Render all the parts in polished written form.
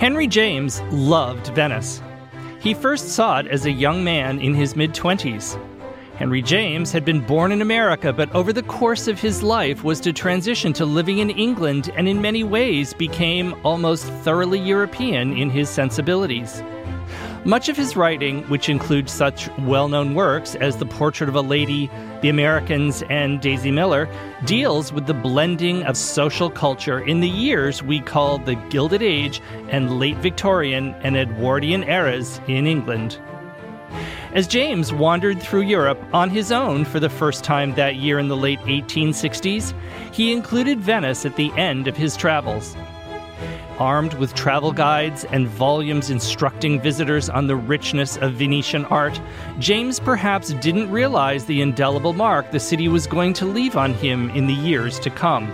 Henry James loved Venice. He first saw it as a young man in his mid-20s. Henry James had been born in America, but over the course of his life was to transition to living in England, and in many ways became almost thoroughly European in his sensibilities. Much of his writing, which includes such well-known works as The Portrait of a Lady, The Americans, and Daisy Miller, deals with the blending of social culture in the years we call the Gilded Age and late Victorian and Edwardian eras in England. As James wandered through Europe on his own for the first time that year in the late 1860s, he included Venice at the end of his travels. Armed with travel guides and volumes instructing visitors on the richness of Venetian art, James perhaps didn't realize the indelible mark the city was going to leave on him in the years to come.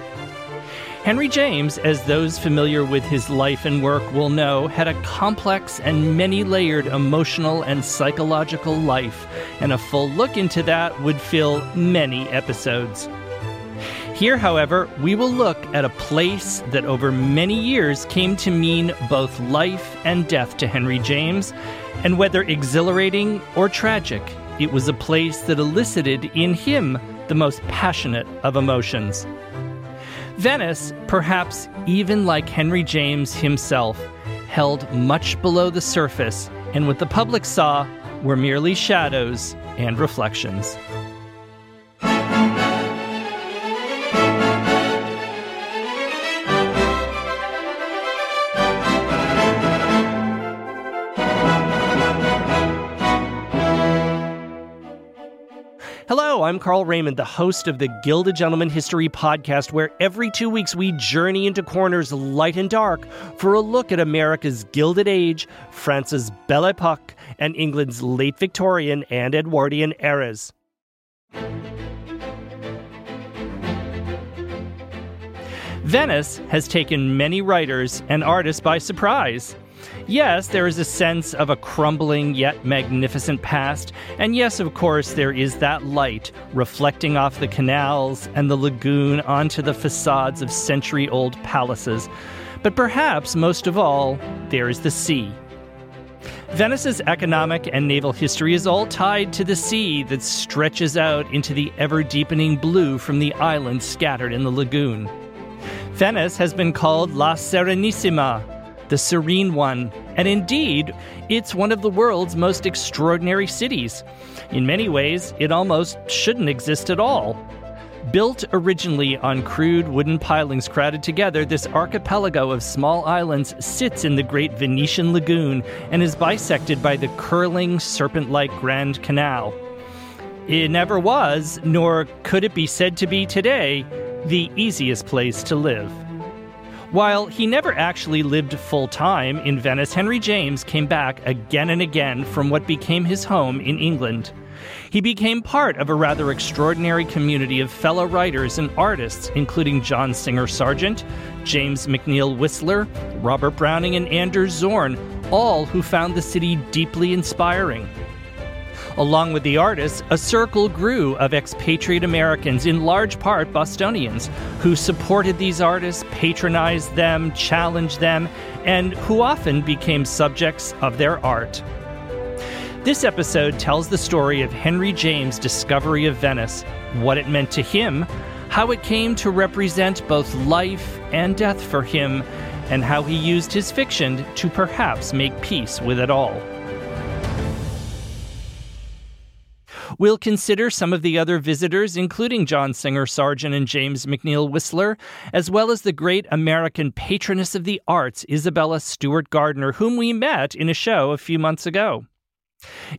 Henry James, as those familiar with his life and work will know, had a complex and many-layered emotional and psychological life, and a full look into that would fill many episodes. Here, however, we will look at a place that over many years came to mean both life and death to Henry James, and whether exhilarating or tragic, it was a place that elicited in him the most passionate of emotions. Venice, perhaps even like Henry James himself, held much below the surface, and what the public saw were merely shadows and reflections. Hello, I'm Carl Raymond, the host of the Gilded Gentleman History Podcast, where every 2 weeks we journey into corners light and dark for a look at America's Gilded Age, France's Belle Epoque, and England's late Victorian and Edwardian eras. Venice has taken many writers and artists by surprise. Yes, there is a sense of a crumbling yet magnificent past, and yes, of course, there is that light reflecting off the canals and the lagoon onto the facades of century-old palaces. But perhaps most of all, there is the sea. Venice's economic and naval history is all tied to the sea that stretches out into the ever-deepening blue from the islands scattered in the lagoon. Venice has been called La Serenissima, the Serene One, and indeed, it's one of the world's most extraordinary cities. In many ways, it almost shouldn't exist at all. Built originally on crude wooden pilings crowded together, this archipelago of small islands sits in the great Venetian lagoon and is bisected by the curling, serpent-like Grand Canal. It never was, nor could it be said to be today, the easiest place to live. While he never actually lived full-time in Venice, Henry James came back again and again from what became his home in England. He became part of a rather extraordinary community of fellow writers and artists, including John Singer Sargent, James McNeill Whistler, Robert Browning, and Anders Zorn, all who found the city deeply inspiring. Along with the artists, a circle grew of expatriate Americans, in large part Bostonians, who supported these artists, patronized them, challenged them, and who often became subjects of their art. This episode tells the story of Henry James' discovery of Venice, what it meant to him, how it came to represent both life and death for him, and how he used his fiction to perhaps make peace with it all. We'll consider some of the other visitors, including John Singer Sargent and James McNeill Whistler, as well as the great American patroness of the arts, Isabella Stewart Gardner, whom we met in a show a few months ago.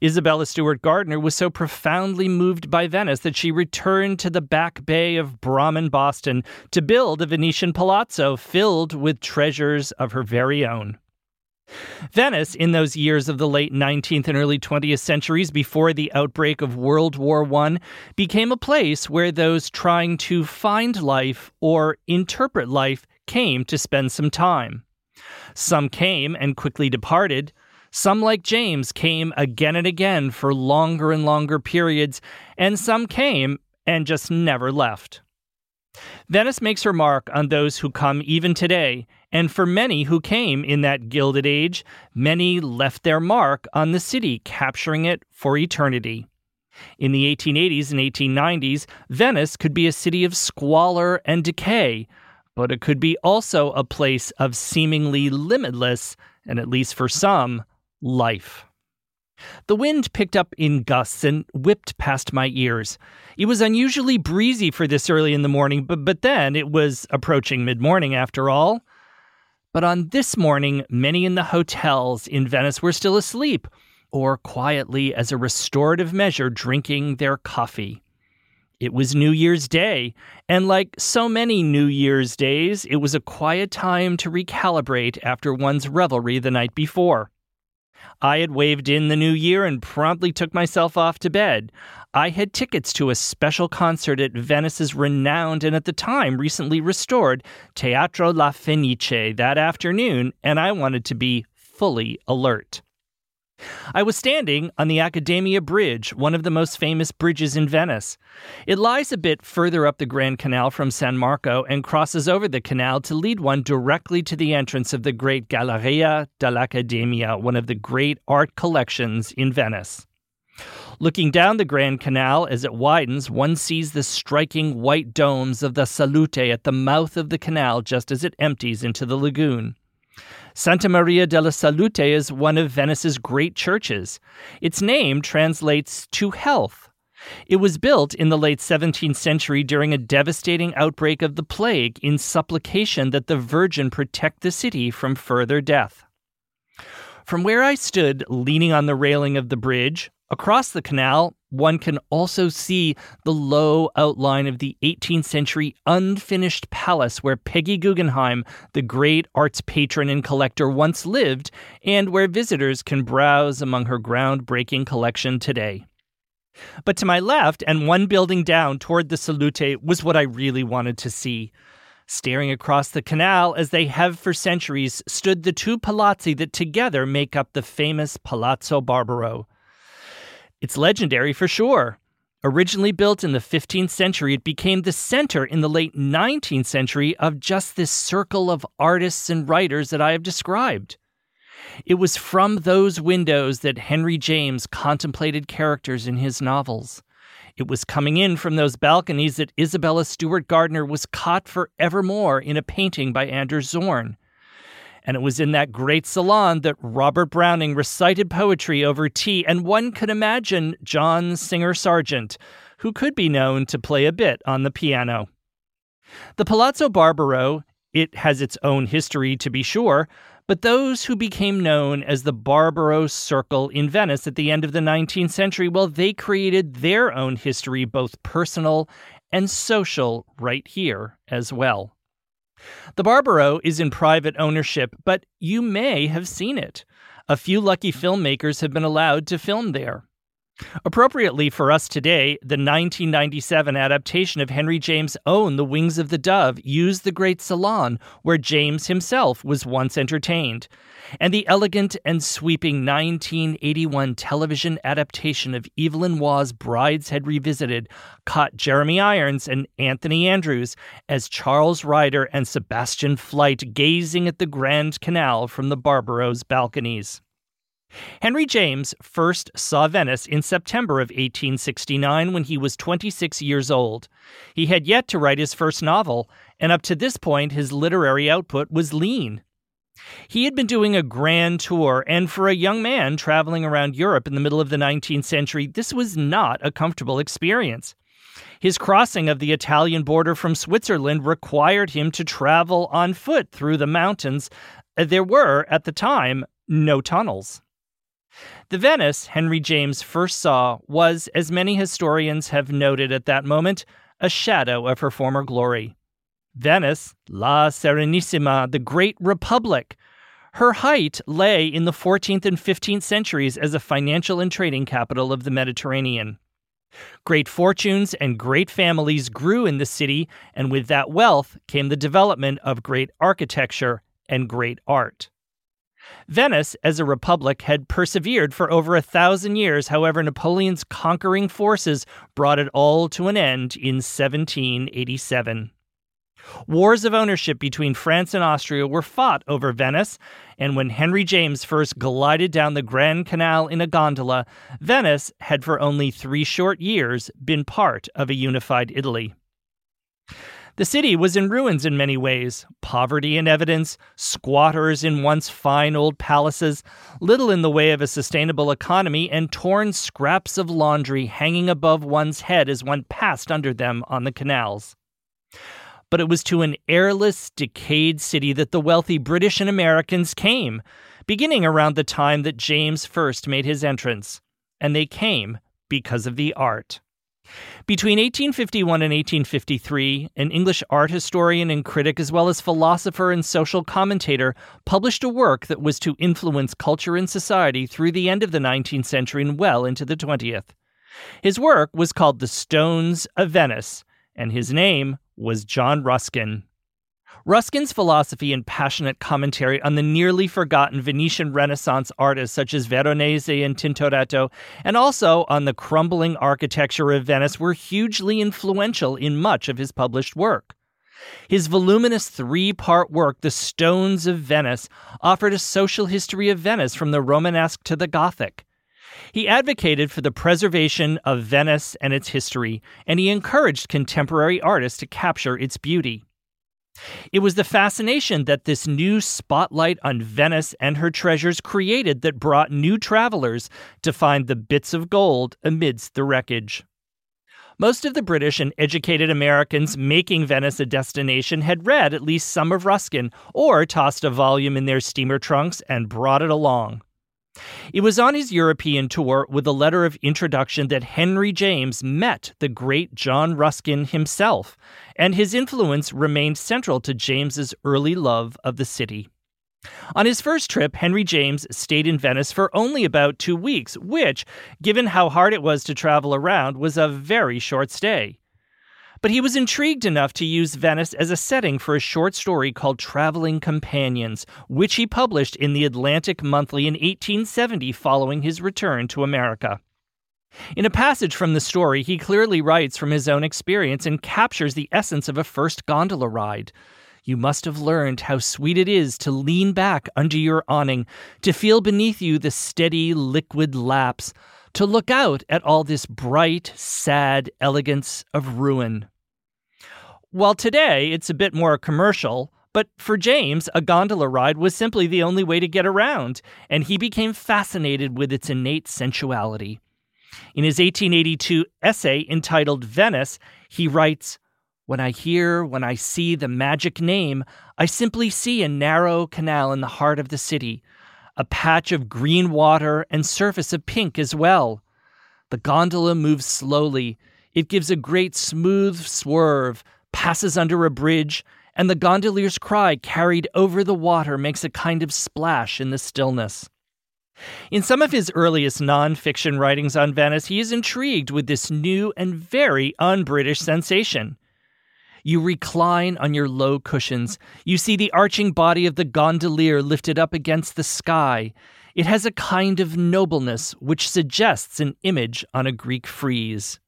Isabella Stewart Gardner was so profoundly moved by Venice that she returned to the Back Bay of Brahmin, Boston, to build a Venetian palazzo filled with treasures of her very own. Venice, in those years of the late 19th and early 20th centuries before the outbreak of World War I, became a place where those trying to find life or interpret life came to spend some time. Some came and quickly departed. Some, like James, came again and again for longer and longer periods, and some came and just never left. Venice makes her mark on those who come even today, and for many who came in that Gilded Age, many left their mark on the city, capturing it for eternity. In the 1880s and 1890s, Venice could be a city of squalor and decay, but it could be also a place of seemingly limitless, and at least for some, life. The wind picked up in gusts and whipped past my ears. It was unusually breezy for this early in the morning, but then it was approaching mid-morning after all. But on this morning, many in the hotels in Venice were still asleep, or quietly as a restorative measure drinking their coffee. It was New Year's Day, and like so many New Year's days, it was a quiet time to recalibrate after one's revelry the night before. I had waved in the new year and promptly took myself off to bed. I had tickets to a special concert at Venice's renowned and at the time recently restored Teatro La Fenice that afternoon, and I wanted to be fully alert. I was standing on the Accademia Bridge, one of the most famous bridges in Venice. It lies a bit further up the Grand Canal from San Marco and crosses over the canal to lead one directly to the entrance of the great Galleria dell'Accademia, one of the great art collections in Venice. Looking down the Grand Canal as it widens, one sees the striking white domes of the Salute at the mouth of the canal just as it empties into the lagoon. Santa Maria della Salute is one of Venice's great churches. Its name translates to health. It was built in the late 17th century during a devastating outbreak of the plague in supplication that the Virgin protect the city from further death. From where I stood, leaning on the railing of the bridge, across the canal, one can also see the low outline of the 18th century unfinished palace where Peggy Guggenheim, the great arts patron and collector, once lived, and where visitors can browse among her groundbreaking collection today. But to my left, and one building down toward the Salute, was what I really wanted to see. Staring across the canal, as they have for centuries, stood the two palazzi that together make up the famous Palazzo Barbaro. It's legendary for sure. Originally built in the 15th century, it became the center in the late 19th century of just this circle of artists and writers that I have described. It was from those windows that Henry James contemplated characters in his novels. It was coming in from those balconies that Isabella Stewart Gardner was caught forevermore in a painting by Anders Zorn. And it was in that great salon that Robert Browning recited poetry over tea, and one could imagine John Singer Sargent, who could be known to play a bit on the piano. The Palazzo Barbaro, it has its own history to be sure, but those who became known as the Barbaro Circle in Venice at the end of the 19th century, well, they created their own history, both personal and social, right here as well. The Barbaro is in private ownership, but you may have seen it. A few lucky filmmakers have been allowed to film there. Appropriately for us today, the 1997 adaptation of Henry James' own The Wings of the Dove used the great salon where James himself was once entertained. And the elegant and sweeping 1981 television adaptation of Evelyn Waugh's Brideshead Revisited caught Jeremy Irons and Anthony Andrews as Charles Ryder and Sebastian Flight gazing at the Grand Canal from the Barbaro's balconies. Henry James first saw Venice in September of 1869 when he was 26 years old. He had yet to write his first novel, and up to this point his literary output was lean. He had been doing a grand tour, and for a young man traveling around Europe in the middle of the 19th century, this was not a comfortable experience. His crossing of the Italian border from Switzerland required him to travel on foot through the mountains. There were, at the time, no tunnels. The Venice Henry James first saw was, as many historians have noted at that moment, a shadow of her former glory. Venice, La Serenissima, the Great Republic. Her height lay in the 14th and 15th centuries as a financial and trading capital of the Mediterranean. Great fortunes and great families grew in the city, and with that wealth came the development of great architecture and great art. Venice, as a republic, had persevered for over 1,000 years. However, Napoleon's conquering forces brought it all to an end in 1787. Wars of ownership between France and Austria were fought over Venice, and when Henry James first glided down the Grand Canal in a gondola, Venice had for only 3 short years been part of a unified Italy. The city was in ruins in many ways, poverty in evidence, squatters in once fine old palaces, little in the way of a sustainable economy, and torn scraps of laundry hanging above one's head as one passed under them on the canals. But it was to an airless, decayed city that the wealthy British and Americans came, beginning around the time that James first made his entrance, and they came because of the art. Between 1851 and 1853, an English art historian and critic, as well as philosopher and social commentator, published a work that was to influence culture and society through the end of the 19th century and well into the 20th. His work was called The Stones of Venice, and his name was John Ruskin. Ruskin's philosophy and passionate commentary on the nearly forgotten Venetian Renaissance artists such as Veronese and Tintoretto, and also on the crumbling architecture of Venice, were hugely influential in much of his published work. His voluminous 3-part work, The Stones of Venice, offered a social history of Venice from the Romanesque to the Gothic. He advocated for the preservation of Venice and its history, and he encouraged contemporary artists to capture its beauty. It was the fascination that this new spotlight on Venice and her treasures created that brought new travelers to find the bits of gold amidst the wreckage. Most of the British and educated Americans making Venice a destination had read at least some of Ruskin, or tossed a volume in their steamer trunks and brought it along. It was on his European tour with a letter of introduction that Henry James met the great John Ruskin himself, and his influence remained central to James's early love of the city. On his first trip, Henry James stayed in Venice for only about 2 weeks, which, given how hard it was to travel around, was a very short stay. But he was intrigued enough to use Venice as a setting for a short story called Traveling Companions, which he published in the Atlantic Monthly in 1870 following his return to America. In a passage from the story, he clearly writes from his own experience and captures the essence of a first gondola ride. You must have learned how sweet it is to lean back under your awning, to feel beneath you the steady, liquid laps, to look out at all this bright, sad elegance of ruin. While today it's a bit more commercial, but for James, a gondola ride was simply the only way to get around, and he became fascinated with its innate sensuality. In his 1882 essay entitled Venice, he writes, When I see the magic name, I simply see a narrow canal in the heart of the city, a patch of green water and surface of pink as well. The gondola moves slowly. It gives a great smooth swerve, passes under a bridge, and the gondolier's cry carried over the water makes a kind of splash in the stillness. In some of his earliest non-fiction writings on Venice, he is intrigued with this new and very un-British sensation. You recline on your low cushions. You see the arching body of the gondolier lifted up against the sky. It has a kind of nobleness which suggests an image on a Greek frieze.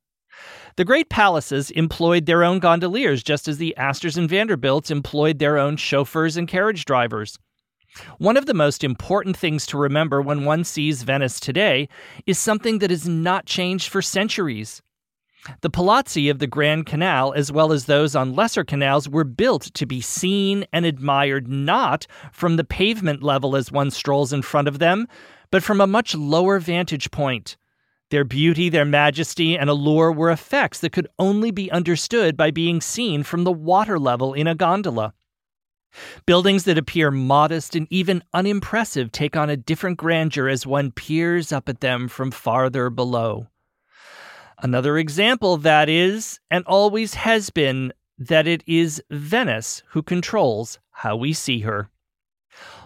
The great palaces employed their own gondoliers, just as the Astors and Vanderbilts employed their own chauffeurs and carriage drivers. One of the most important things to remember when one sees Venice today is something that has not changed for centuries. The palazzi of the Grand Canal, as well as those on lesser canals, were built to be seen and admired not from the pavement level as one strolls in front of them, but from a much lower vantage point. Their beauty, their majesty, and allure were effects that could only be understood by being seen from the water level in a gondola. Buildings that appear modest and even unimpressive take on a different grandeur as one peers up at them from farther below. Another example that is, and always has been, that it is Venice who controls how we see her.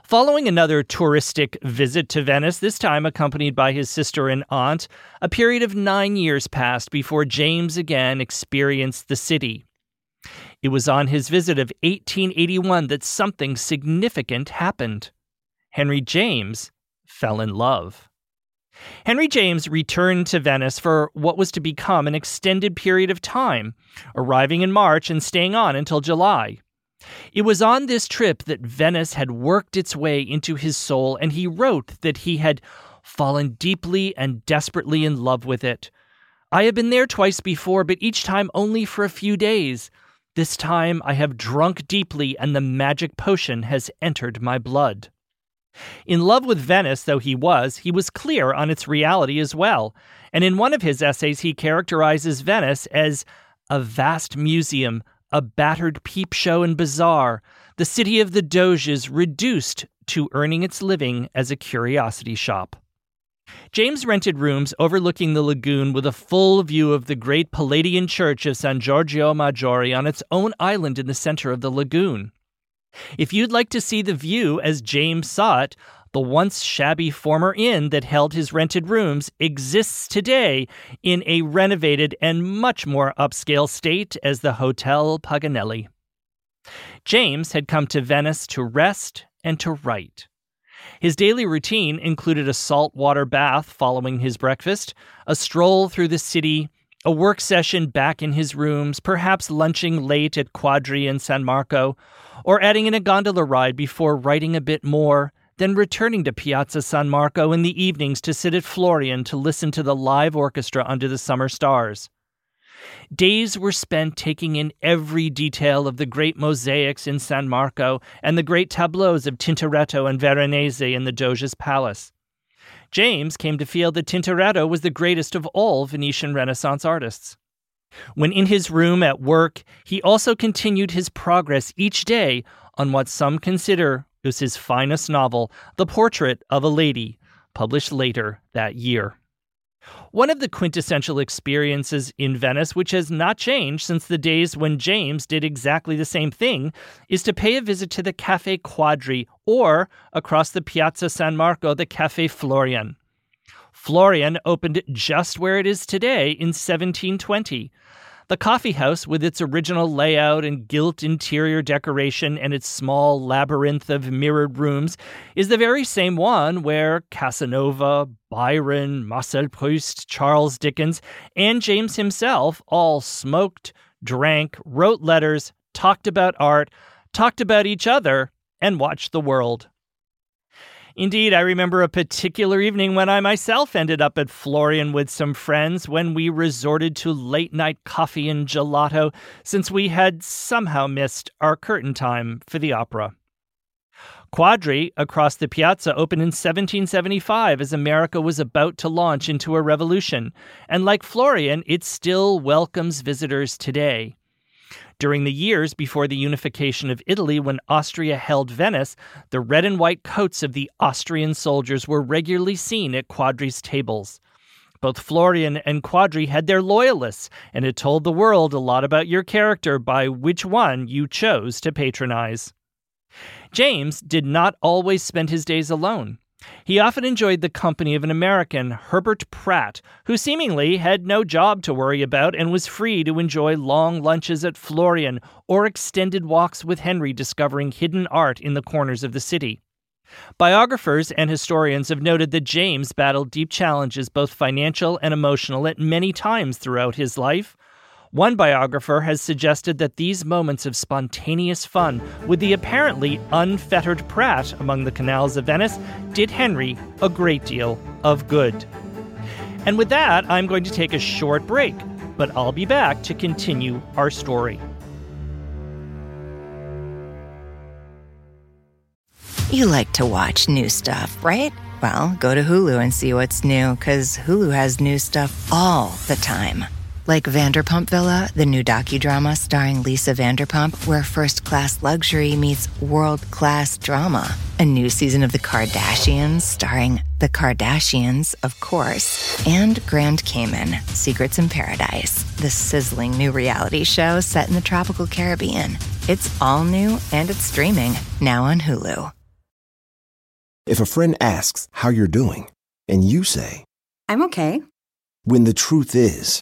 Following another touristic visit to Venice, this time accompanied by his sister and aunt, a period of 9 years passed before James again experienced the city. It was on his visit of 1881 that something significant happened. Henry James fell in love. Henry James returned to Venice for what was to become an extended period of time, arriving in March and staying on until July. It was on this trip that Venice had worked its way into his soul, and he wrote that he had fallen deeply and desperately in love with it. I have been there twice before, but each time only for a few days. This time I have drunk deeply, and the magic potion has entered my blood. In love with Venice, though he was clear on its reality as well, and in one of his essays he characterizes Venice as a vast museum, a battered peep show and bazaar, the city of the Doges reduced to earning its living as a curiosity shop. James rented rooms overlooking the lagoon with a full view of the great Palladian church of San Giorgio Maggiore on its own island in the center of the lagoon. If you'd like to see the view as James saw it, the once shabby former inn that held his rented rooms exists today in a renovated and much more upscale state as the Hotel Paganelli. James had come to Venice to rest and to write. His daily routine included a saltwater bath following his breakfast, a stroll through the city, a work session back in his rooms, perhaps lunching late at Quadri and San Marco, or adding in a gondola ride before writing a bit more, then returning to Piazza San Marco in the evenings to sit at Florian to listen to the live orchestra under the summer stars. Days were spent taking in every detail of the great mosaics in San Marco and the great tableaus of Tintoretto and Veronese in the Doge's palace. James came to feel that Tintoretto was the greatest of all Venetian Renaissance artists. When in his room at work, he also continued his progress each day on what some consider was his finest novel, The Portrait of a Lady, published later that year. One of the quintessential experiences in Venice, which has not changed since the days when James did exactly the same thing, is to pay a visit to the Café Quadri, or, across the Piazza San Marco, the Café Florian. Florian opened just where it is today in 1720. The coffee house, with its original layout and gilt interior decoration and its small labyrinth of mirrored rooms, is the very same one where Casanova, Byron, Marcel Proust, Charles Dickens, and James himself all smoked, drank, wrote letters, talked about art, talked about each other, and watched the world. Indeed, I remember a particular evening when I myself ended up at Florian with some friends when we resorted to late-night coffee and gelato since we had somehow missed our curtain time for the opera. Quadri, across the piazza, opened in 1775 as America was about to launch into a revolution, and like Florian, it still welcomes visitors today. During the years before the unification of Italy, when Austria held Venice, the red and white coats of the Austrian soldiers were regularly seen at Quadri's tables. Both Florian and Quadri had their loyalists, and it told the world a lot about your character by which one you chose to patronize. James did not always spend his days alone. He often enjoyed the company of an American, Herbert Pratt, who seemingly had no job to worry about and was free to enjoy long lunches at Florian or extended walks with Henry discovering hidden art in the corners of the city. Biographers and historians have noted that James battled deep challenges, both financial and emotional, at many times throughout his life. One biographer has suggested that these moments of spontaneous fun with the apparently unfettered Pratt among the canals of Venice did Henry a great deal of good. And with that, I'm going to take a short break, but I'll be back to continue our story. You like to watch new stuff, right? Well, go to Hulu and see what's new, because Hulu has new stuff all the time. Like Vanderpump Villa, the new docudrama starring Lisa Vanderpump, where first-class luxury meets world-class drama. A new season of The Kardashians starring The Kardashians, of course. And Grand Cayman, Secrets in Paradise, the sizzling new reality show set in the tropical Caribbean. It's all new and it's streaming now on Hulu. If a friend asks how you're doing, and you say, "I'm okay," when the truth is,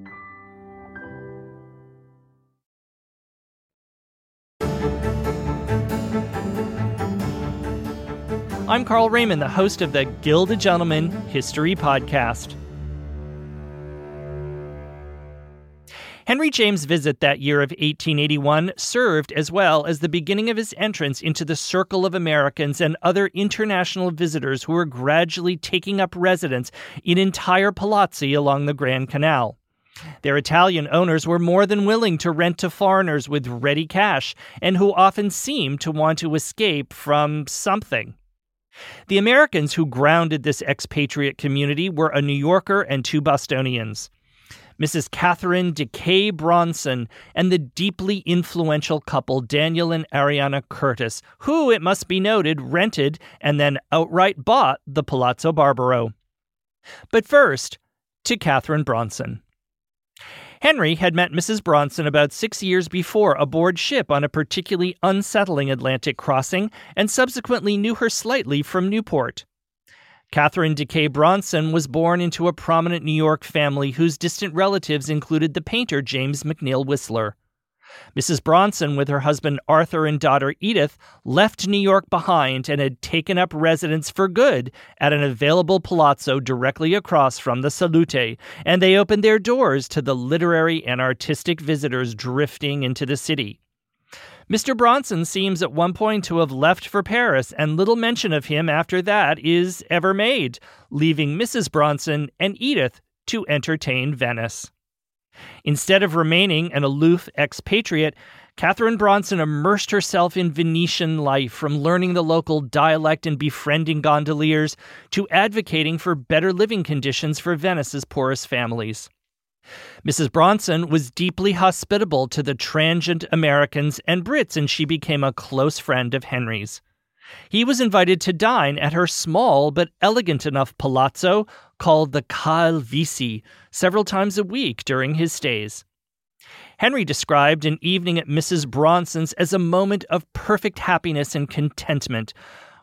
I'm Carl Raymond, the host of the Gilded Gentleman History Podcast. Henry James' visit that year of 1881 served as well as the beginning of his entrance into the circle of Americans and other international visitors who were gradually taking up residence in entire palazzi along the Grand Canal. Their Italian owners were more than willing to rent to foreigners with ready cash and who often seemed to want to escape from something. The Americans who grounded this expatriate community were a New Yorker and two Bostonians, Mrs. Katharine DeKay Bronson and the deeply influential couple Daniel and Ariana Curtis, who, it must be noted, rented and then outright bought the Palazzo Barbaro. But first, to Katharine Bronson. Henry had met Mrs. Bronson about 6 years before aboard ship on a particularly unsettling Atlantic crossing and subsequently knew her slightly from Newport. Katharine DeKay Bronson was born into a prominent New York family whose distant relatives included the painter James McNeill Whistler. Mrs. Bronson, with her husband Arthur and daughter Edith, left New York behind and had taken up residence for good at an available palazzo directly across from the Salute, and they opened their doors to the literary and artistic visitors drifting into the city. Mr. Bronson seems at one point to have left for Paris, and little mention of him after that is ever made, leaving Mrs. Bronson and Edith to entertain Venice. Instead of remaining an aloof expatriate, Katharine Bronson immersed herself in Venetian life, from learning the local dialect and befriending gondoliers to advocating for better living conditions for Venice's poorest families. Mrs. Bronson was deeply hospitable to the transient Americans and Brits, and she became a close friend of Henry's. He was invited to dine at her small but elegant enough palazzo called the Calvici several times a week during his stays. Henry described an evening at Mrs. Bronson's as a moment of perfect happiness and contentment.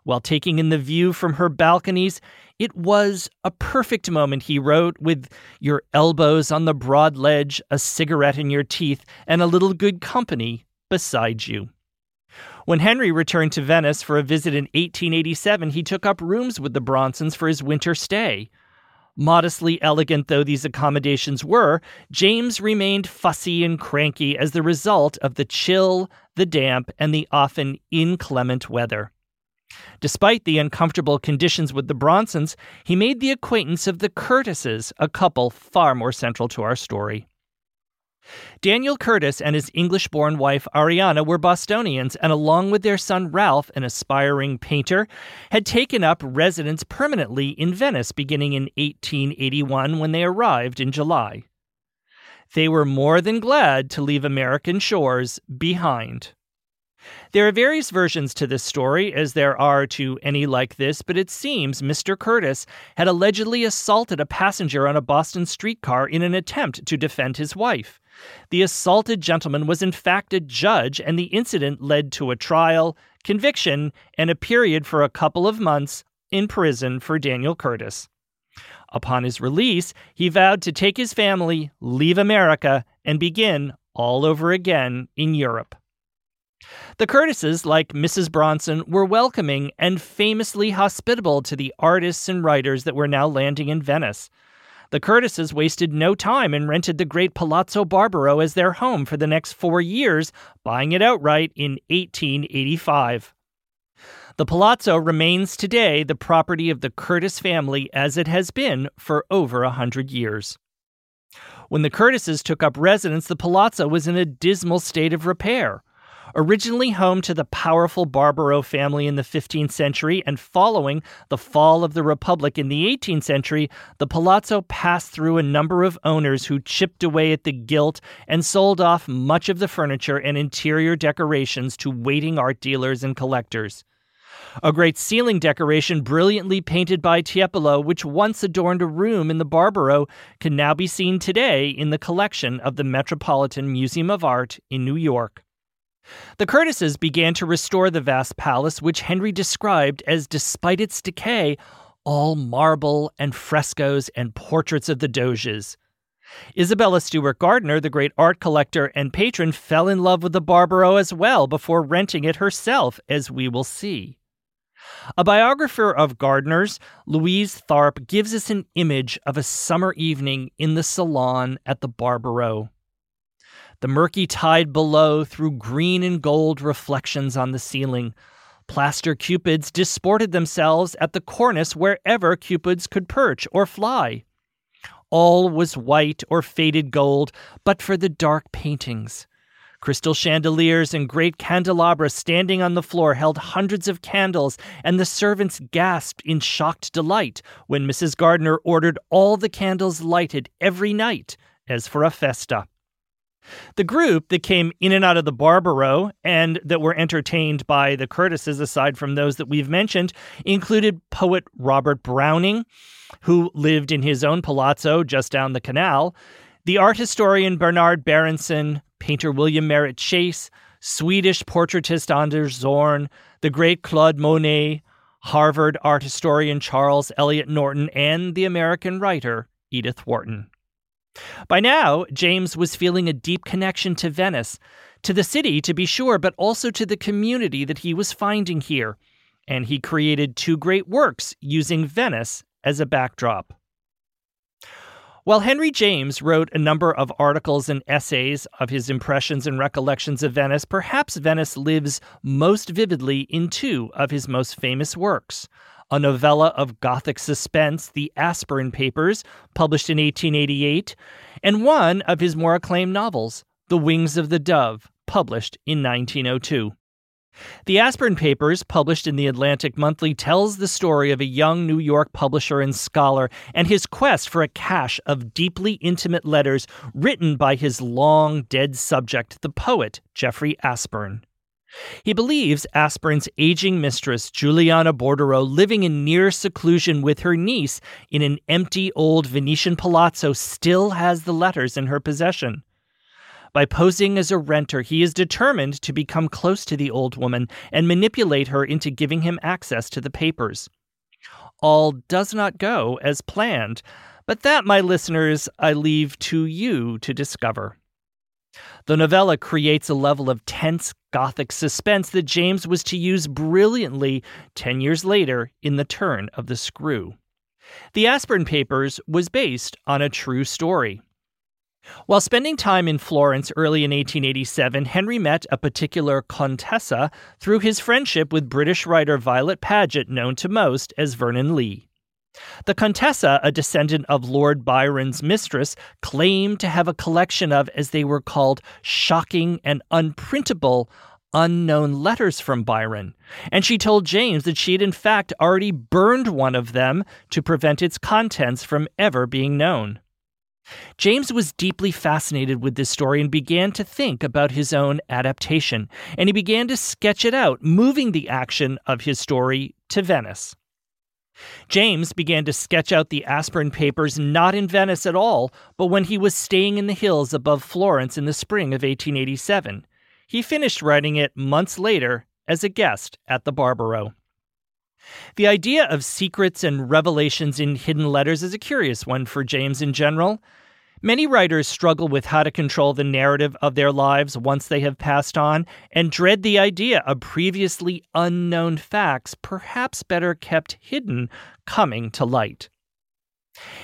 While taking in the view from her balconies, it was a perfect moment, he wrote, with your elbows on the broad ledge, a cigarette in your teeth, and a little good company beside you. When Henry returned to Venice for a visit in 1887, he took up rooms with the Bronsons for his winter stay. Modestly elegant though these accommodations were, James remained fussy and cranky as the result of the chill, the damp, and the often inclement weather. Despite the uncomfortable conditions with the Bronsons, he made the acquaintance of the Curtises, a couple far more central to our story. Daniel Curtis and his English-born wife Ariana were Bostonians, and along with their son Ralph, an aspiring painter, had taken up residence permanently in Venice beginning in 1881 when they arrived in July. They were more than glad to leave American shores behind. There are various versions to this story, as there are to any like this, but it seems Mr. Curtis had allegedly assaulted a passenger on a Boston streetcar in an attempt to defend his wife. The assaulted gentleman was in fact a judge, and the incident led to a trial, conviction, and a period for a couple of months in prison for Daniel Curtis. Upon his release, he vowed to take his family, leave America, and begin all over again in Europe. The Curtises, like Mrs. Bronson, were welcoming and famously hospitable to the artists and writers that were now landing in Venice. The Curtises wasted no time and rented the great Palazzo Barbaro as their home for the next 4 years, buying it outright in 1885. The Palazzo remains today the property of the Curtis family as it has been for over 100 years. When the Curtises took up residence, the Palazzo was in a dismal state of repair. Originally home to the powerful Barbaro family in the 15th century and following the fall of the Republic in the 18th century, the Palazzo passed through a number of owners who chipped away at the gilt and sold off much of the furniture and interior decorations to waiting art dealers and collectors. A great ceiling decoration brilliantly painted by Tiepolo, which once adorned a room in the Barbaro, can now be seen today in the collection of the Metropolitan Museum of Art in New York. The Curtises began to restore the vast palace, which Henry described as, despite its decay, all marble and frescoes and portraits of the doges. Isabella Stewart Gardner, the great art collector and patron, fell in love with the Barbaro as well before renting it herself, as we will see. A biographer of Gardner's, Louise Tharp, gives us an image of a summer evening in the salon at the Barbaro. The murky tide below threw green and gold reflections on the ceiling. Plaster cupids disported themselves at the cornice wherever cupids could perch or fly. All was white or faded gold, but for the dark paintings. Crystal chandeliers and great candelabra standing on the floor held hundreds of candles, and the servants gasped in shocked delight when Mrs. Gardner ordered all the candles lighted every night, as for a festa. The group that came in and out of the Barbaro and that were entertained by the Curtises, aside from those that we've mentioned, included poet Robert Browning, who lived in his own palazzo just down the canal, the art historian Bernard Berenson, painter William Merritt Chase, Swedish portraitist Anders Zorn, the great Claude Monet, Harvard art historian Charles Eliot Norton, and the American writer Edith Wharton. By now, James was feeling a deep connection to Venice, to the city to be sure, but also to the community that he was finding here, and he created two great works using Venice as a backdrop. While Henry James wrote a number of articles and essays of his impressions and recollections of Venice, perhaps Venice lives most vividly in two of his most famous works: a novella of Gothic suspense, The Aspern Papers, published in 1888, and one of his more acclaimed novels, The Wings of the Dove, published in 1902. The Aspern Papers, published in the Atlantic Monthly, tells the story of a young New York publisher and scholar and his quest for a cache of deeply intimate letters written by his long-dead subject, the poet Jeffrey Aspern. He believes Aspern's aging mistress, Juliana Bordereau, living in near seclusion with her niece in an empty old Venetian palazzo, still has the letters in her possession. By posing as a renter, he is determined to become close to the old woman and manipulate her into giving him access to the papers. All does not go as planned, but that, my listeners, I leave to you to discover. The novella creates a level of tense Gothic suspense that James was to use brilliantly 10 years later in The Turn of the Screw. The Aspern Papers was based on a true story. While spending time in Florence early in 1887, Henry met a particular contessa through his friendship with British writer Violet Paget, known to most as Vernon Lee. The Contessa, a descendant of Lord Byron's mistress, claimed to have a collection of, as they were called, shocking and unprintable, unknown letters from Byron, and she told James that she had in fact already burned one of them to prevent its contents from ever being known. James was deeply fascinated with this story and began to think about his own adaptation, and he began to sketch it out, moving the action of his story to Venice. James began to sketch out the Aspern Papers not in Venice at all, but when he was staying in the hills above Florence in the spring of 1887. He finished writing it months later as a guest at the Barbaro. The idea of secrets and revelations in hidden letters is a curious one for James in general. Many writers struggle with how to control the narrative of their lives once they have passed on and dread the idea of previously unknown facts, perhaps better kept hidden, coming to light.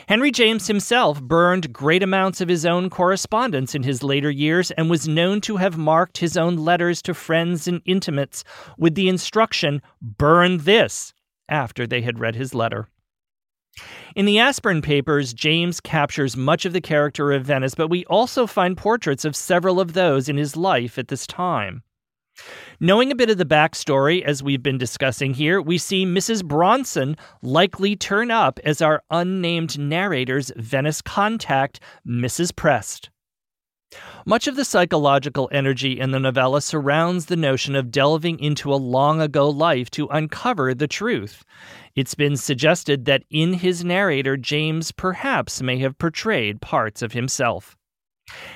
Henry James himself burned great amounts of his own correspondence in his later years and was known to have marked his own letters to friends and intimates with the instruction, "Burn this," after they had read his letter. In the Aspern Papers, James captures much of the character of Venice, but we also find portraits of several of those in his life at this time. Knowing a bit of the backstory, as we've been discussing here, we see Mrs. Bronson likely turn up as our unnamed narrator's Venice contact, Mrs. Prest. Much of the psychological energy in the novella surrounds the notion of delving into a long-ago life to uncover the truth. It's been suggested that in his narrator, James perhaps may have portrayed parts of himself.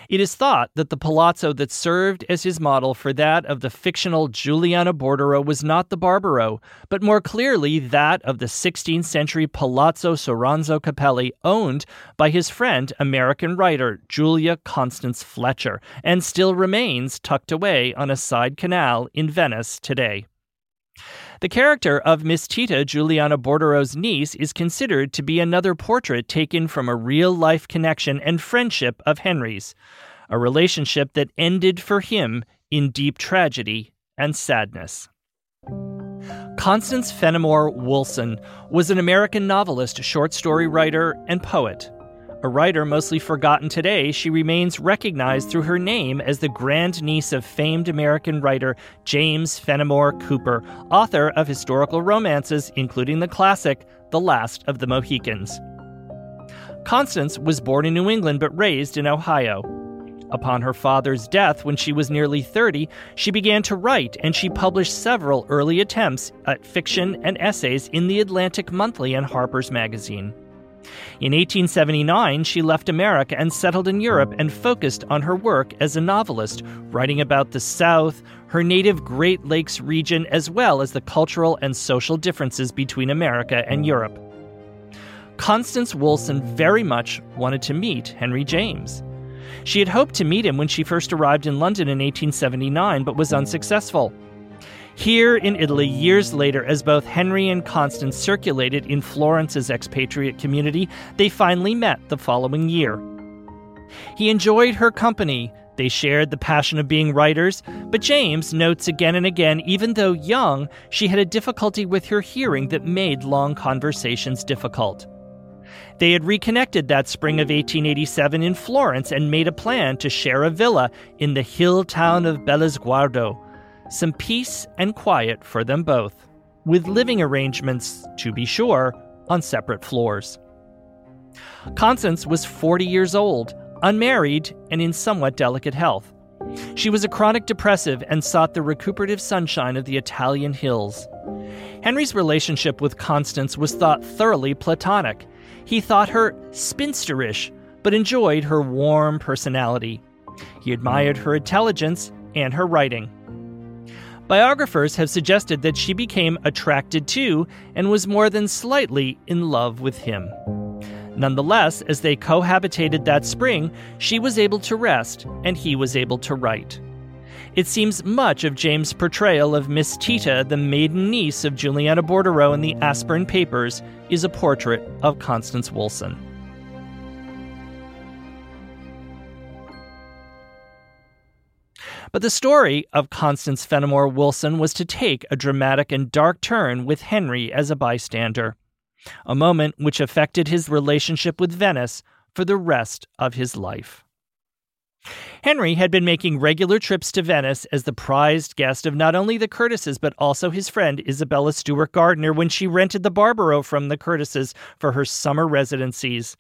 It is thought that the palazzo that served as his model for that of the fictional Juliana Bordereau was not the Barbaro, but more clearly that of the 16th century Palazzo Soranzo Capelli, owned by his friend, American writer Julia Constance Fletcher, and still remains tucked away on a side canal in Venice today. The character of Miss Tita, Juliana Bordereau's niece, is considered to be another portrait taken from a real-life connection and friendship of Henry's, a relationship that ended for him in deep tragedy and sadness. Constance Fenimore Woolson was an American novelist, short story writer, and poet. A writer mostly forgotten today, she remains recognized through her name as the grandniece of famed American writer James Fenimore Cooper, author of historical romances, including the classic The Last of the Mohicans. Constance was born in New England but raised in Ohio. Upon her father's death when she was nearly 30, she began to write, and she published several early attempts at fiction and essays in the Atlantic Monthly and Harper's Magazine. In 1879, she left America and settled in Europe and focused on her work as a novelist, writing about the South, her native Great Lakes region, as well as the cultural and social differences between America and Europe. Constance Woolson very much wanted to meet Henry James. She had hoped to meet him when she first arrived in London in 1879, but was unsuccessful. Here in Italy, years later, as both Henry and Constance circulated in Florence's expatriate community, they finally met the following year. He enjoyed her company. They shared the passion of being writers, but James notes again and again, even though young, she had a difficulty with her hearing that made long conversations difficult. They had reconnected that spring of 1887 in Florence and made a plan to share a villa in the hill town of Bellesguardo. Some peace and quiet for them both, with living arrangements, to be sure, on separate floors. Constance was 40 years old, unmarried, and in somewhat delicate health. She was a chronic depressive and sought the recuperative sunshine of the Italian hills. Henry's relationship with Constance was thought thoroughly platonic. He thought her spinsterish, but enjoyed her warm personality. He admired her intelligence and her writing. Biographers have suggested that she became attracted to and was more than slightly in love with him. Nonetheless, as they cohabitated that spring, she was able to rest and he was able to write. It seems much of James' portrayal of Miss Tita, the maiden niece of Juliana Bordereau in the Aspern Papers, is a portrait of Constance Woolson. But the story of Constance Fenimore Woolson was to take a dramatic and dark turn with Henry as a bystander, a moment which affected his relationship with Venice for the rest of his life. Henry had been making regular trips to Venice as the prized guest of not only the Curtises but also his friend Isabella Stewart Gardner when she rented the Barbaro from the Curtises for her summer residencies.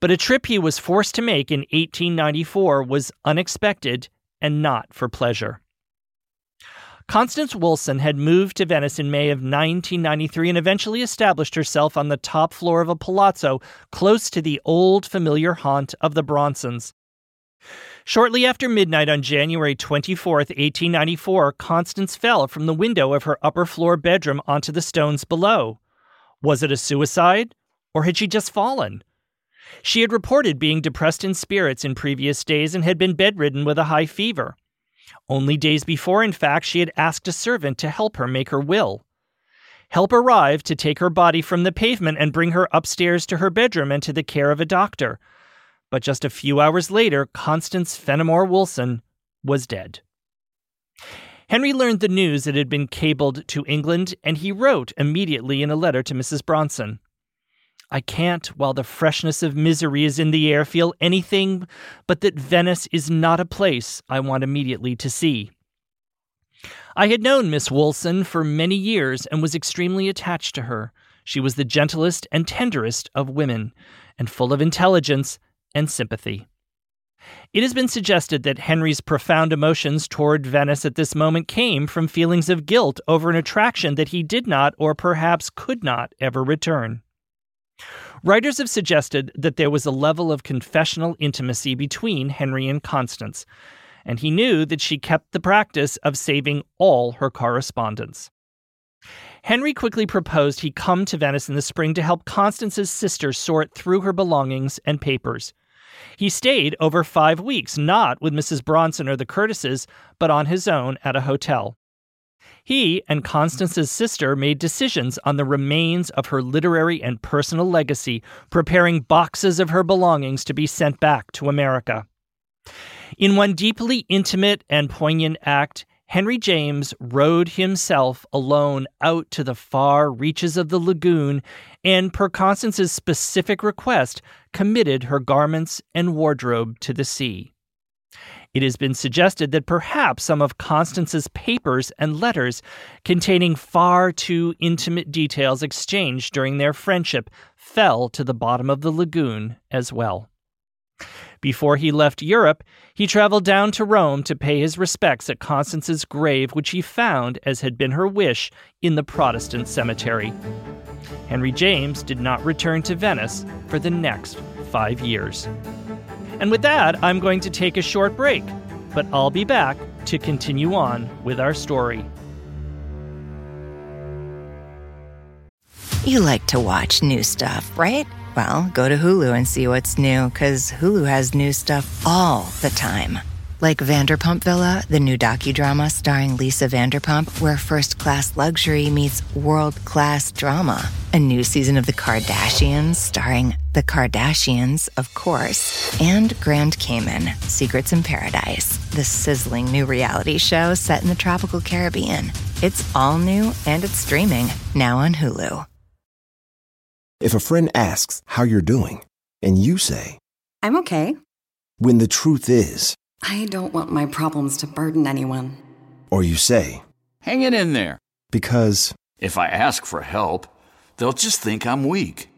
But a trip he was forced to make in 1894 was unexpected and not for pleasure. Constance Woolson had moved to Venice in May of 1993 and eventually established herself on the top floor of a palazzo close to the old familiar haunt of the Bronsons. Shortly after midnight on January 24, 1894, Constance fell from the window of her upper floor bedroom onto the stones below. Was it a suicide, or had she just fallen? She had reported being depressed in spirits in previous days and had been bedridden with a high fever. Only days before, in fact, she had asked a servant to help her make her will. Help arrived to take her body from the pavement and bring her upstairs to her bedroom and to the care of a doctor. But just a few hours later, Constance Fenimore Woolson was dead. Henry learned the news that had been cabled to England, and he wrote immediately in a letter to Mrs. Bronson, "I can't, while the freshness of misery is in the air, feel anything but that Venice is not a place I want immediately to see. I had known Miss Woolson for many years and was extremely attached to her. She was the gentlest and tenderest of women, and full of intelligence and sympathy." It has been suggested that Henry's profound emotions toward Venice at this moment came from feelings of guilt over an attraction that he did not, or perhaps could not, ever return. Writers have suggested that there was a level of confessional intimacy between Henry and Constance, and he knew that she kept the practice of saving all her correspondence. Henry quickly proposed he come to Venice in the spring to help Constance's sister sort through her belongings and papers. He stayed over 5 weeks, not with Mrs. Bronson or the Curtises, but on his own at a hotel. He and Constance's sister made decisions on the remains of her literary and personal legacy, preparing boxes of her belongings to be sent back to America. In one deeply intimate and poignant act, Henry James rowed himself alone out to the far reaches of the lagoon and, per Constance's specific request, committed her garments and wardrobe to the sea. It has been suggested that perhaps some of Constance's papers and letters containing far too intimate details exchanged during their friendship fell to the bottom of the lagoon as well. Before he left Europe, he traveled down to Rome to pay his respects at Constance's grave, which he found, as had been her wish, in the Protestant cemetery. Henry James did not return to Venice for the next 5 years. And with that, I'm going to take a short break, but I'll be back to continue on with our story. You like to watch new stuff, right? Well, go to Hulu and see what's new, because Hulu has new stuff all the time. Like Vanderpump Villa, the new docudrama starring Lisa Vanderpump, where first-class luxury meets world-class drama. A new season of The Kardashians, starring The Kardashians, of course. And Grand Cayman, Secrets in Paradise, the sizzling new reality show set in the tropical Caribbean. It's all new, and it's streaming now on Hulu. If a friend asks how you're doing, and you say, "I'm okay," when the truth is, "I don't want my problems to burden anyone." Or you say, "Hang it in there," because, "If I ask for help, they'll just think I'm weak."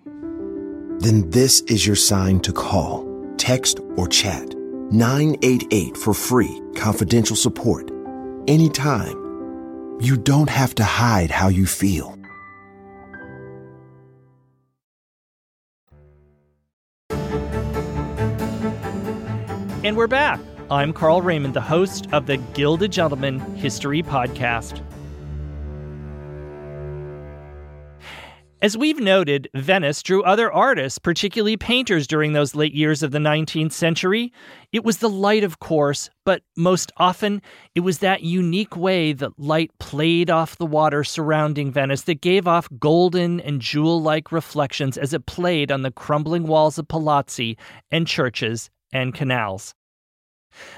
Then this is your sign to call, text, or chat 988 for free, confidential support, anytime. You don't have to hide how you feel. And we're back. I'm Carl Raymond, the host of the Gilded Gentleman History Podcast. As we've noted, Venice drew other artists, particularly painters, during those late years of the 19th century. It was the light, of course, but most often it was that unique way that light played off the water surrounding Venice that gave off golden and jewel-like reflections as it played on the crumbling walls of palazzi and churches and canals.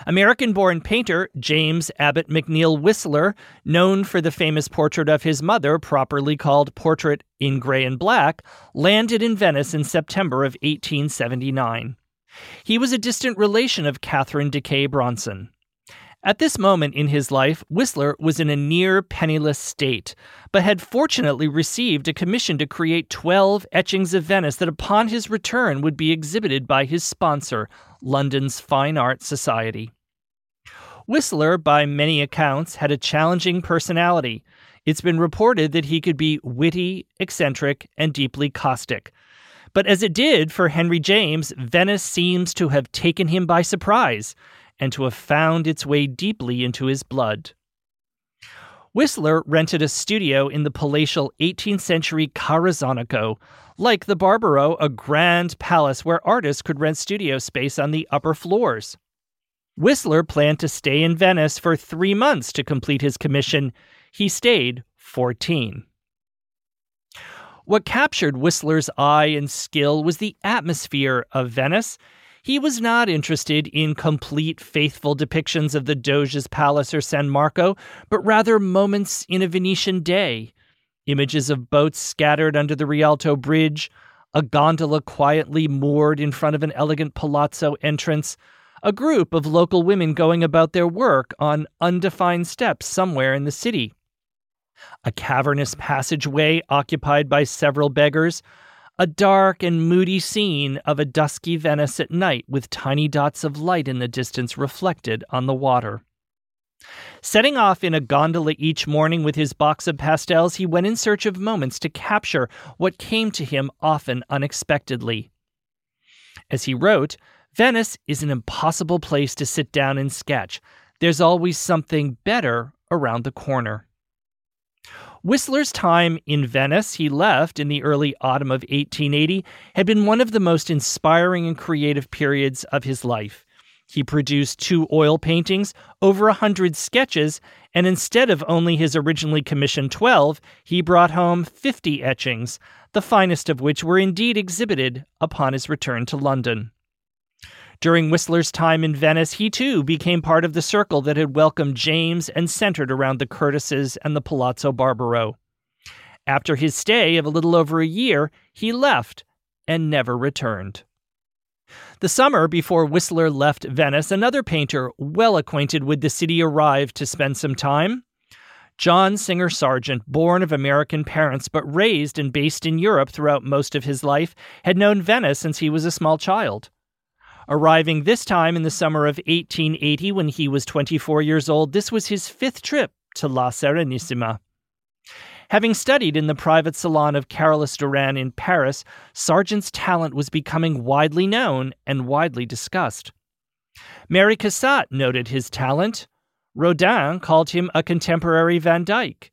American-born painter James Abbott McNeill Whistler, known for the famous portrait of his mother, properly called Portrait in Gray and Black, landed in Venice in September of 1879. He was a distant relation of Katharine DeKay Bronson. At this moment in his life, Whistler was in a near penniless state, but had fortunately received a commission to create 12 etchings of Venice that upon his return would be exhibited by his sponsor, London's Fine Art Society. Whistler, by many accounts, had a challenging personality. It's been reported that he could be witty, eccentric, and deeply caustic. But as it did for Henry James, Venice seems to have taken him by surprise and to have found its way deeply into his blood. Whistler rented a studio in the palatial 18th century Carazonico. Like the Barbaro, a grand palace where artists could rent studio space on the upper floors. Whistler planned to stay in Venice for 3 months to complete his commission. He stayed 14. What captured Whistler's eye and skill was the atmosphere of Venice. He was not interested in complete, faithful depictions of the Doge's Palace or San Marco, but rather moments in a Venetian day. Images of boats scattered under the Rialto Bridge, a gondola quietly moored in front of an elegant palazzo entrance, a group of local women going about their work on undefined steps somewhere in the city. A cavernous passageway occupied by several beggars, a dark and moody scene of a dusky Venice at night with tiny dots of light in the distance reflected on the water. Setting off in a gondola each morning with his box of pastels, he went in search of moments to capture what came to him often unexpectedly. As he wrote, "Venice is an impossible place to sit down and sketch. There's always something better around the corner." Whistler's time in Venice, he left in the early autumn of 1880, had been one of the most inspiring and creative periods of his life. He produced 2 oil paintings, over 100 sketches, and instead of only his originally commissioned 12, he brought home 50 etchings, the finest of which were indeed exhibited upon his return to London. During Whistler's time in Venice, he too became part of the circle that had welcomed James and centered around the Curtises and the Palazzo Barbaro. After his stay of a little over a year, he left and never returned. The summer before Whistler left Venice, another painter well acquainted with the city arrived to spend some time. John Singer Sargent, born of American parents but raised and based in Europe throughout most of his life, had known Venice since he was a small child. Arriving this time in the summer of 1880 when he was 24 years old, this was his 5th trip to La Serenissima. Having studied in the private salon of Carolus Duran in Paris, Sargent's talent was becoming widely known and widely discussed. Mary Cassatt noted his talent. Rodin called him a contemporary Van Dyck.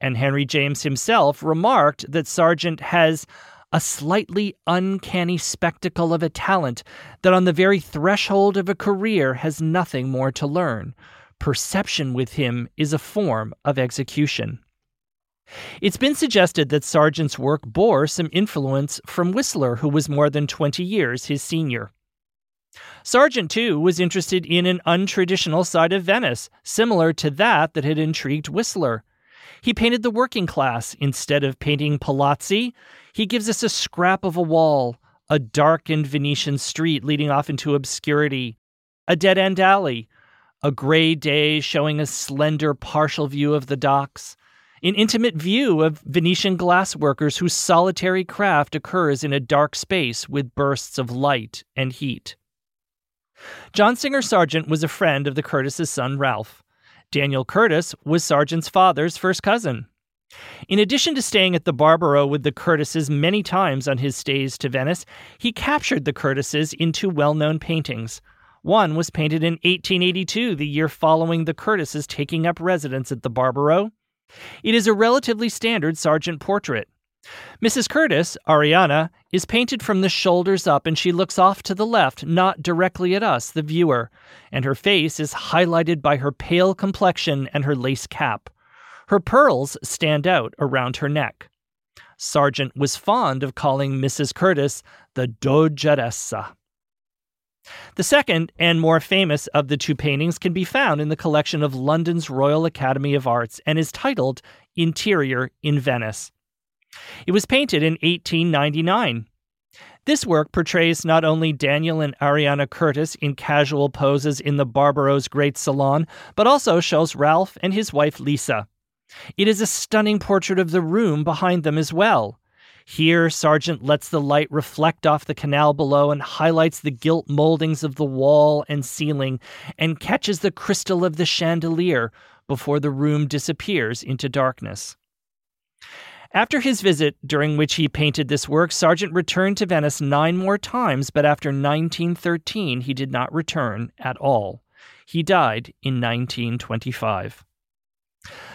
And Henry James himself remarked that Sargent has a slightly uncanny spectacle of a talent that on the very threshold of a career has nothing more to learn. Perception with him is a form of execution. It's been suggested that Sargent's work bore some influence from Whistler, who was more than 20 years his senior. Sargent, too, was interested in an untraditional side of Venice, similar to that had intrigued Whistler. He painted the working class instead of painting palazzi. He gives us a scrap of a wall, a darkened Venetian street leading off into obscurity, a dead-end alley, a gray day showing a slender partial view of the docks, an intimate view of Venetian glassworkers whose solitary craft occurs in a dark space with bursts of light and heat. John Singer Sargent was a friend of the Curtis's son, Ralph. Daniel Curtis was Sargent's father's first cousin. In addition to staying at the Barbaro with the Curtises many times on his stays to Venice, he captured the Curtises in 2 well-known paintings. One was painted in 1882, the year following the Curtises taking up residence at the Barbaro. It is a relatively standard Sargent portrait. Mrs. Curtis, Ariana, is painted from the shoulders up and she looks off to the left, not directly at us, the viewer, and her face is highlighted by her pale complexion and her lace cap. Her pearls stand out around her neck. Sargent was fond of calling Mrs. Curtis the Dogeressa. The second and more famous of the 2 paintings can be found in the collection of London's Royal Academy of Arts and is titled Interior in Venice. It was painted in 1899. This work portrays not only Daniel and Ariana Curtis in casual poses in the Barbaro's great salon, but also shows Ralph and his wife Lisa. It is a stunning portrait of the room behind them as well. Here, Sargent lets the light reflect off the canal below and highlights the gilt moldings of the wall and ceiling and catches the crystal of the chandelier before the room disappears into darkness. After his visit, during which he painted this work, Sargent returned to Venice 9 more times, but after 1913 he did not return at all. He died in 1925.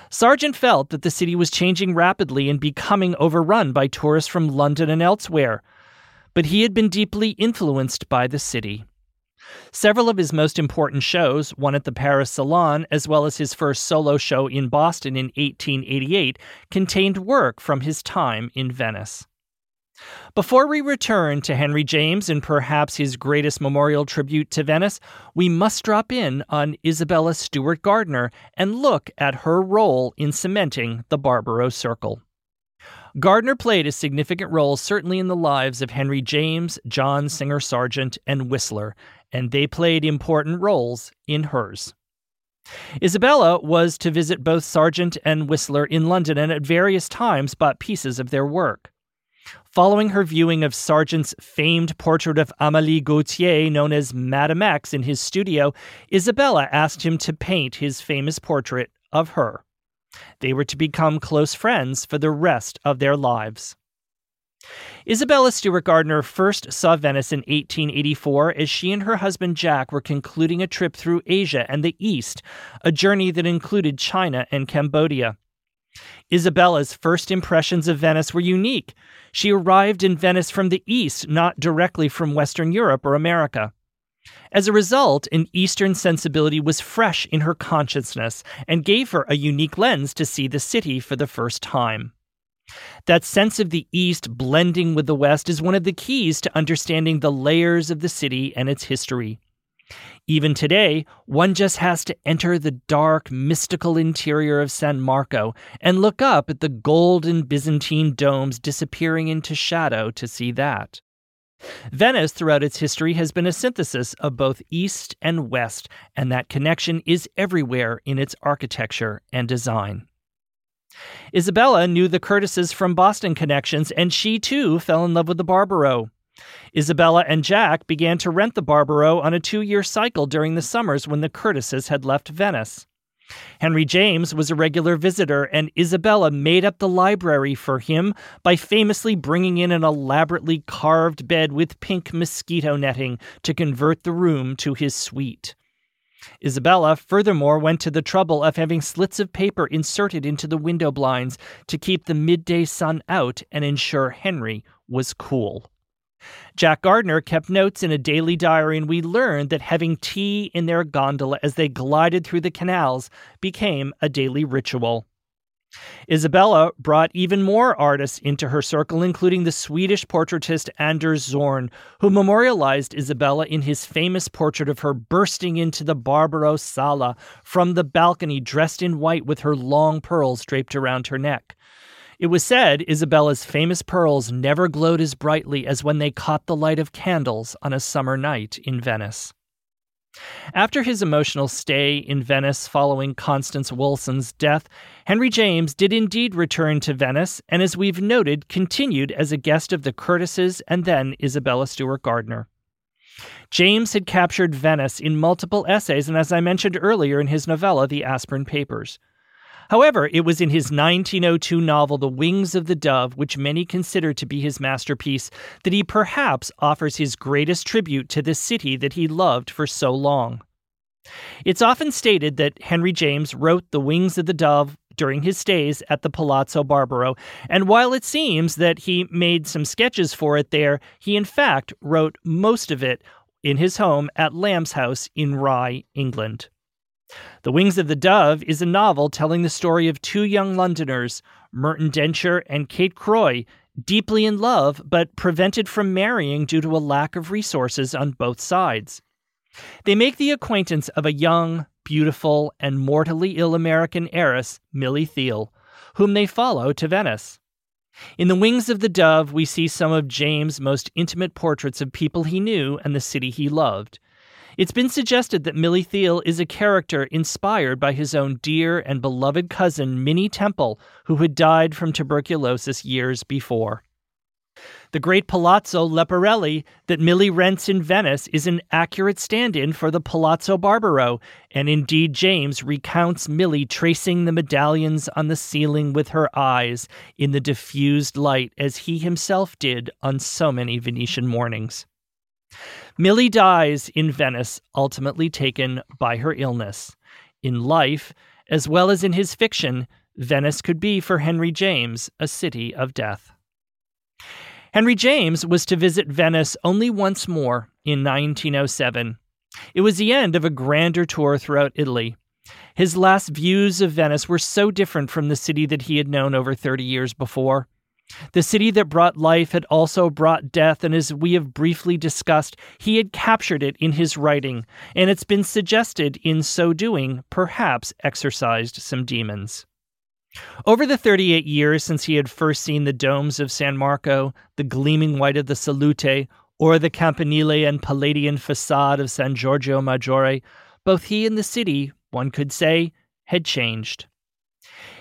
Sargent felt that the city was changing rapidly and becoming overrun by tourists from London and elsewhere, but he had been deeply influenced by the city. Several of his most important shows, one at the Paris Salon, as well as his first solo show in Boston in 1888, contained work from his time in Venice. Before we return to Henry James and perhaps his greatest memorial tribute to Venice, we must drop in on Isabella Stewart Gardner and look at her role in cementing the Barbaro Circle. Gardner played a significant role certainly in the lives of Henry James, John Singer Sargent, and Whistler, and they played important roles in hers. Isabella was to visit both Sargent and Whistler in London and at various times bought pieces of their work. Following her viewing of Sargent's famed portrait of Amélie Gautier, known as Madame X, in his studio, Isabella asked him to paint his famous portrait of her. They were to become close friends for the rest of their lives. Isabella Stewart Gardner first saw Venice in 1884 as she and her husband Jack were concluding a trip through Asia and the East, a journey that included China and Cambodia. Isabella's first impressions of Venice were unique. She arrived in Venice from the East, not directly from Western Europe or America. As a result, an Eastern sensibility was fresh in her consciousness and gave her a unique lens to see the city for the first time. That sense of the East blending with the West is one of the keys to understanding the layers of the city and its history. Even today, one just has to enter the dark, mystical interior of San Marco and look up at the golden Byzantine domes disappearing into shadow to see that. Venice, throughout its history, has been a synthesis of both East and West, and that connection is everywhere in its architecture and design. Isabella knew the Curtises from Boston connections, and she, too, fell in love with the Barbaro. Isabella and Jack began to rent the Barbaro on a 2-year cycle during the summers when the Curtises had left Venice. Henry James was a regular visitor, and Isabella made up the library for him by famously bringing in an elaborately carved bed with pink mosquito netting to convert the room to his suite. Isabella, furthermore, went to the trouble of having slits of paper inserted into the window blinds to keep the midday sun out and ensure Henry was cool. Jack Gardner kept notes in a daily diary, and we learned that having tea in their gondola as they glided through the canals became a daily ritual. Isabella brought even more artists into her circle, including the Swedish portraitist Anders Zorn, who memorialized Isabella in his famous portrait of her bursting into the Barbaro Sala from the balcony dressed in white with her long pearls draped around her neck. It was said Isabella's famous pearls never glowed as brightly as when they caught the light of candles on a summer night in Venice. After his emotional stay in Venice following Constance Woolson's death, Henry James did indeed return to Venice and, as we've noted, continued as a guest of the Curtises and then Isabella Stewart Gardner. James had captured Venice in multiple essays and, as I mentioned earlier, in his novella The Aspern Papers. However, it was in his 1902 novel The Wings of the Dove, which many consider to be his masterpiece, that he perhaps offers his greatest tribute to the city that he loved for so long. It's often stated that Henry James wrote The Wings of the Dove during his stays at the Palazzo Barbaro, and while it seems that he made some sketches for it there, he in fact wrote most of it in his home at Lamb's House in Rye, England. The Wings of the Dove is a novel telling the story of 2 young Londoners, Merton Densher and Kate Croy, deeply in love but prevented from marrying due to a lack of resources on both sides. They make the acquaintance of a young, beautiful, and mortally ill American heiress, Milly Theale, whom they follow to Venice. In The Wings of the Dove, we see some of James' most intimate portraits of people he knew and the city he loved. It's been suggested that Milly Theale is a character inspired by his own dear and beloved cousin, Minnie Temple, who had died from tuberculosis years before. The great Palazzo Leporelli that Milly rents in Venice is an accurate stand-in for the Palazzo Barbaro, and indeed James recounts Milly tracing the medallions on the ceiling with her eyes in the diffused light, as he himself did on so many Venetian mornings. Milly dies in Venice, ultimately taken by her illness. In life, as well as in his fiction, Venice could be for Henry James a city of death. Henry James was to visit Venice only once more in 1907. It was the end of a grander tour throughout Italy. His last views of Venice were so different from the city that he had known over 30 years before. The city that brought life had also brought death, and as we have briefly discussed, he had captured it in his writing, and it's been suggested in so doing, perhaps exorcised some demons. Over the 38 years since he had first seen the domes of San Marco, the gleaming white of the Salute, or the campanile and palladian facade of San Giorgio Maggiore, both he and the city, one could say, had changed.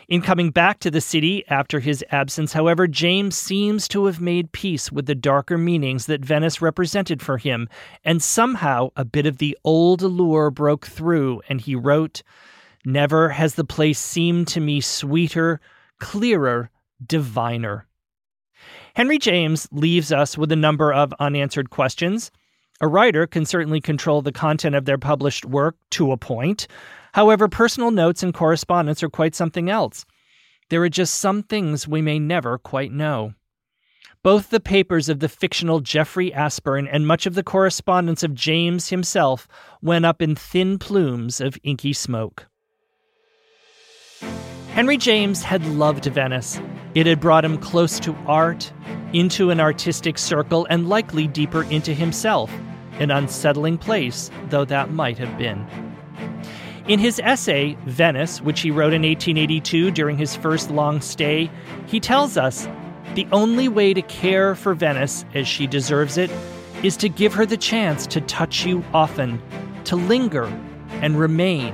In coming back to the city after his absence, however, James seems to have made peace with the darker meanings that Venice represented for him, and somehow a bit of the old allure broke through, and he wrote, "Never has the place seemed to me sweeter, clearer, diviner." Henry James leaves us with a number of unanswered questions. A writer can certainly control the content of their published work to a point. However, personal notes and correspondence are quite something else. There are just some things we may never quite know. Both the papers of the fictional Jeffrey Aspern and much of the correspondence of James himself went up in thin plumes of inky smoke. Henry James had loved Venice. It had brought him close to art, into an artistic circle, and likely deeper into himself, an unsettling place, though that might have been. In his essay, Venice, which he wrote in 1882 during his first long stay, he tells us, "The only way to care for Venice as she deserves it is to give her the chance to touch you often, to linger and remain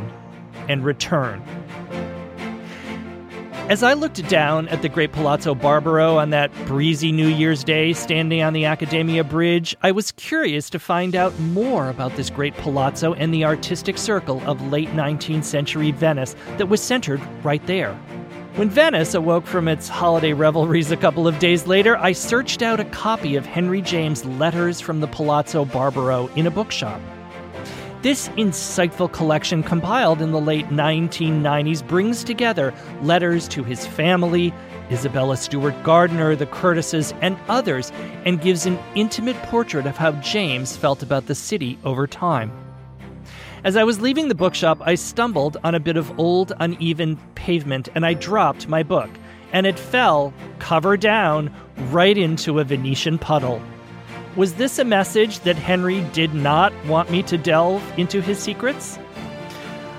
and return." As I looked down at the great Palazzo Barbaro on that breezy New Year's Day standing on the Accademia Bridge, I was curious to find out more about this great palazzo and the artistic circle of late 19th century Venice that was centered right there. When Venice awoke from its holiday revelries a couple of days later, I searched out a copy of Henry James' Letters from the Palazzo Barbaro in a bookshop. This insightful collection, compiled in the late 1990s, brings together letters to his family, Isabella Stewart Gardner, the Curtises, and others, and gives an intimate portrait of how James felt about the city over time. As I was leaving the bookshop, I stumbled on a bit of old, uneven pavement, and I dropped my book, and it fell, cover down, right into a Venetian puddle. Was this a message that Henry did not want me to delve into his secrets?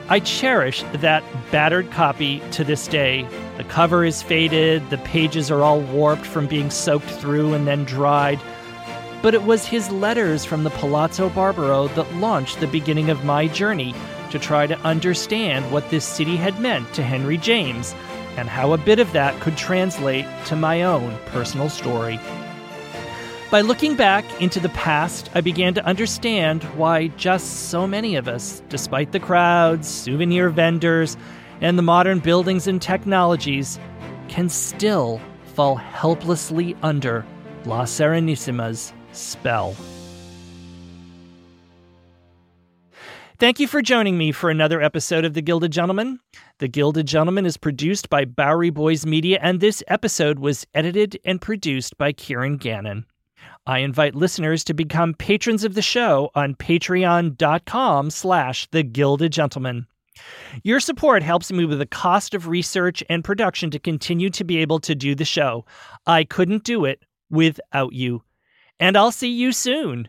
I cherish that battered copy to this day. The cover is faded, the pages are all warped from being soaked through and then dried. But it was his letters from the Palazzo Barbaro that launched the beginning of my journey to try to understand what this city had meant to Henry James and how a bit of that could translate to my own personal story. By looking back into the past, I began to understand why just so many of us, despite the crowds, souvenir vendors, and the modern buildings and technologies, can still fall helplessly under La Serenissima's spell. Thank you for joining me for another episode of The Gilded Gentleman. The Gilded Gentleman is produced by Bowery Boys Media, and this episode was edited and produced by Kieran Gannon. I invite listeners to become patrons of the show on patreon.com/thegildedgentleman. Your support helps me with the cost of research and production to continue to be able to do the show. I couldn't do it without you. And I'll see you soon.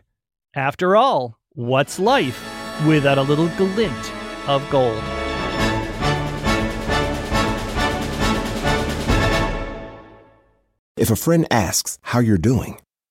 After all, what's life without a little glint of gold? If a friend asks how you're doing,